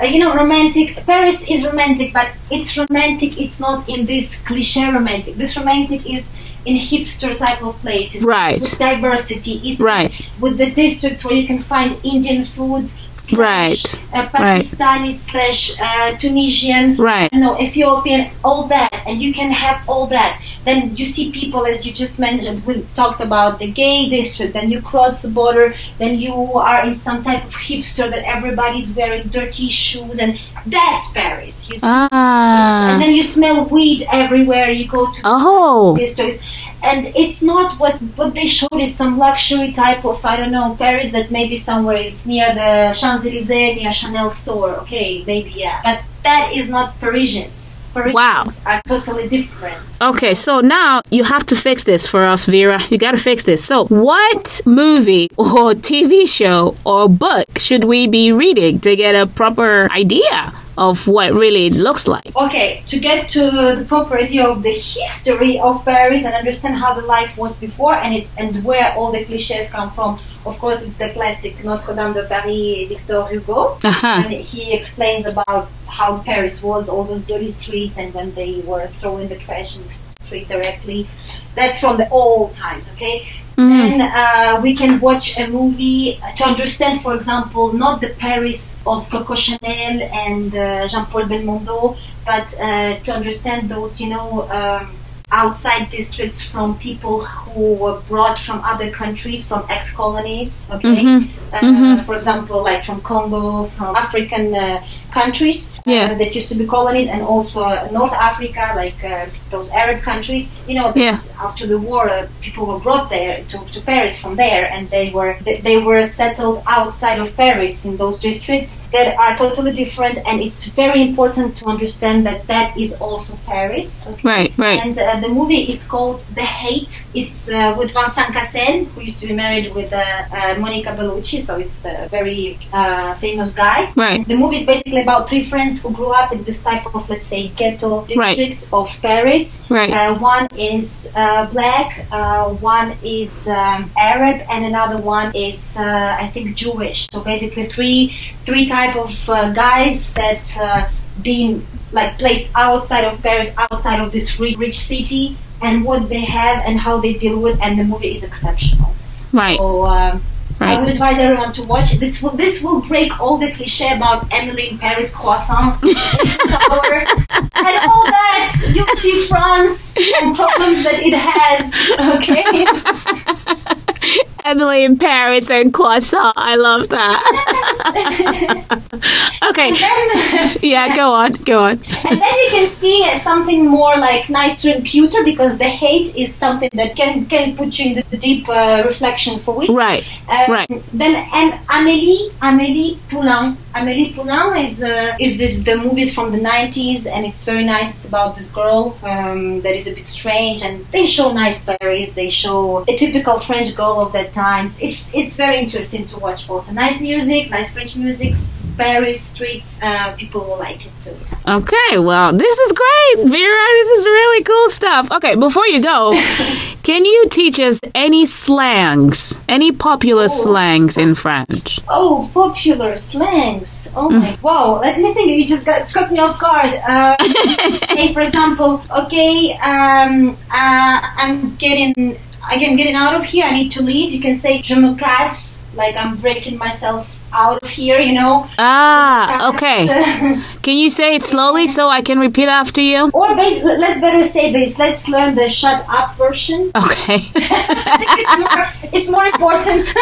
Uh, you know, romantic. Paris is romantic, but it's romantic. It's not in this cliche romantic. This romantic is... in hipster type of places, right. With diversity, is right. With the districts where you can find Indian food, slash, right. uh, Pakistani right. slash uh, Tunisian, right. you know, Ethiopian, all that, and you can have all that. Then you see people, as you just mentioned, we talked about the gay district. Then you cross the border, then you are in some type of hipster that everybody's wearing dirty shoes, and that's Paris. You see, ah. And then you smell weed everywhere you go to oh. districts. And it's not what, what they showed is some luxury type of, I don't know, Paris that maybe somewhere is near the Champs-Élysées, near Chanel store. Okay, maybe, yeah. But that is not Parisians. Parisians wow. are totally different. Okay, so now you have to fix this for us, Vera. You got to fix this. So what movie or T V show or book should we be reading to get a proper idea of what really it looks like? Okay, to get to the proper idea of the history of Paris and understand how the life was before and it, and where all the cliches come from, of course, it's the classic Notre-Dame de Paris, Victor Hugo. Uh-huh. And he explains about how Paris was, all those dirty streets, and when they were throwing the trash in the street directly. That's from the old times, okay? Mm. Then uh, we can watch a movie to understand, for example, not the Paris of Coco Chanel and uh, Jean-Paul Belmondo, but uh, to understand those, you know, um, outside districts from people who were brought from other countries, from ex-colonies, okay? Mm-hmm. uh, mm-hmm. for example, like from Congo, from African uh, countries yeah. uh, that used to be colonies, and also uh, North Africa, like uh, those Arab countries. You know, yeah. after the war, uh, people were brought there to, to Paris from there, and they were they, they were settled outside of Paris in those districts that are totally different. And it's very important to understand that that is also Paris. Okay? Right, right. And uh, the movie is called The Hate. It's uh, with Vincent Cassel, who used to be married with uh, uh, Monica Bellucci, so it's a very uh, famous guy. Right. The movie is basically about three friends who grew up in this type of, let's say, ghetto district right. of Paris. Right. Uh, one is uh, black, uh, one is um, Arab, and another one is, uh, I think, Jewish. So basically, three three type of uh, guys that uh, been like placed outside of Paris, outside of this rich, rich city, and what they have and how they deal with. And the movie is exceptional. Right. So, um, Right. I would advise everyone to watch it. This will, this will break all the cliché about Emily in Paris croissant, tower, and all that. You'll see France and problems that it has. Okay? Emily in Paris and croissant. I love that. Okay. Then, yeah, go on, go on. And then you can see uh, something more like nicer and cuter, because The Hate is something that can can put you into the deep uh, reflection for weeks. Right, um, right. Then and Amélie, Amélie Poulain. Amélie Poulain is uh, is this the movies from the nineties, and it's very nice. It's about this girl um, that is a bit strange, and they show nice Paris. They show a typical French girl of that times. It's it's very interesting to watch. Also, nice music, nice French music, Paris streets. Uh, people will like it too. Okay, well, this is great, Vera. This is really cool stuff. Okay, before you go, can you teach us any slangs, any popular oh. slangs in French? Oh, popular slangs. Oh mm. my! Wow, let me think. You just got caught me off guard. Uh, say, for example, okay, um, uh, I'm getting. I can get it out of here. I need to leave. You can say "je me casse," like I'm breaking myself out of here. You know. Ah, okay. Can you say it slowly so I can repeat after you? Or basically, let's better say this. Let's learn the "shut up" version. Okay. I think it's more, it's more important.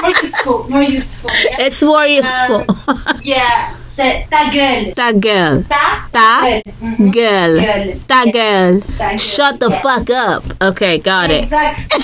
more useful. More useful. Yeah? It's more useful. Um, yeah. C'est ta gueule. Ta gueule. Ta, ta gueule. Mm-hmm. Gueule. Gueule. Ta yes. gueule. Ta gueule. Shut the yes. fuck up. Okay, got it. Exactly.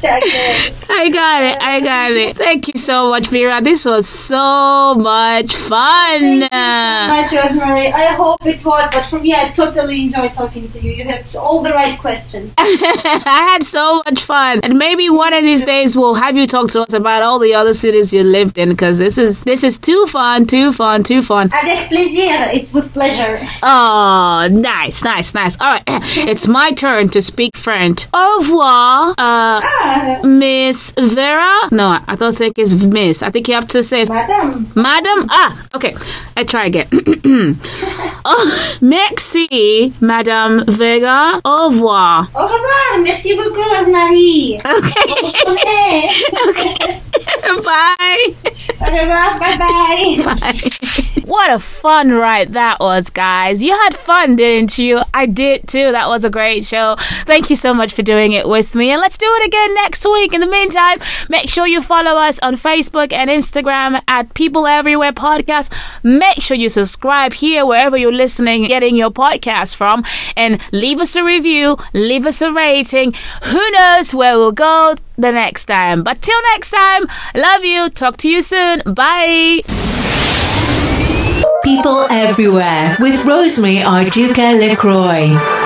ta gueule. I got it. I got it. Thank you so much, Vera. This was so much fun. Thank you so much, Rosemary. I hope it was, but for me, I totally enjoyed talking to you. You have all the right questions. I had so much fun. And maybe one of these days we'll have you talk to us about all the other cities you lived in, because this is... This is too fun, too fun, too fun. Avec plaisir. It's with pleasure. Oh, nice, nice, nice. All right. It's my turn to speak French. Au revoir, uh, ah. Miss Vera. No, I don't think it's Miss. I think you have to say... Madame. Madame. Ah, okay. I try again. oh, merci, Madame Vera. Au revoir. Au revoir. Merci beaucoup, Rosemary. Okay. okay. Bye. Au revoir. Bye-bye. Bye. What a fun ride that was, guys. You had fun, didn't you? I did too. That was a great show. Thank you so much for doing it with me. And let's do it again next week. In the meantime, make sure you follow us on Facebook and Instagram at People Everywhere Podcast. Make sure you subscribe here wherever you're listening, getting your podcast from. And leave us a review. Leave us a rating. Who knows where we'll go the next time. But till next time, love you. Talk to you soon. Bye. People Everywhere with Rosemary Arduca LaCroix.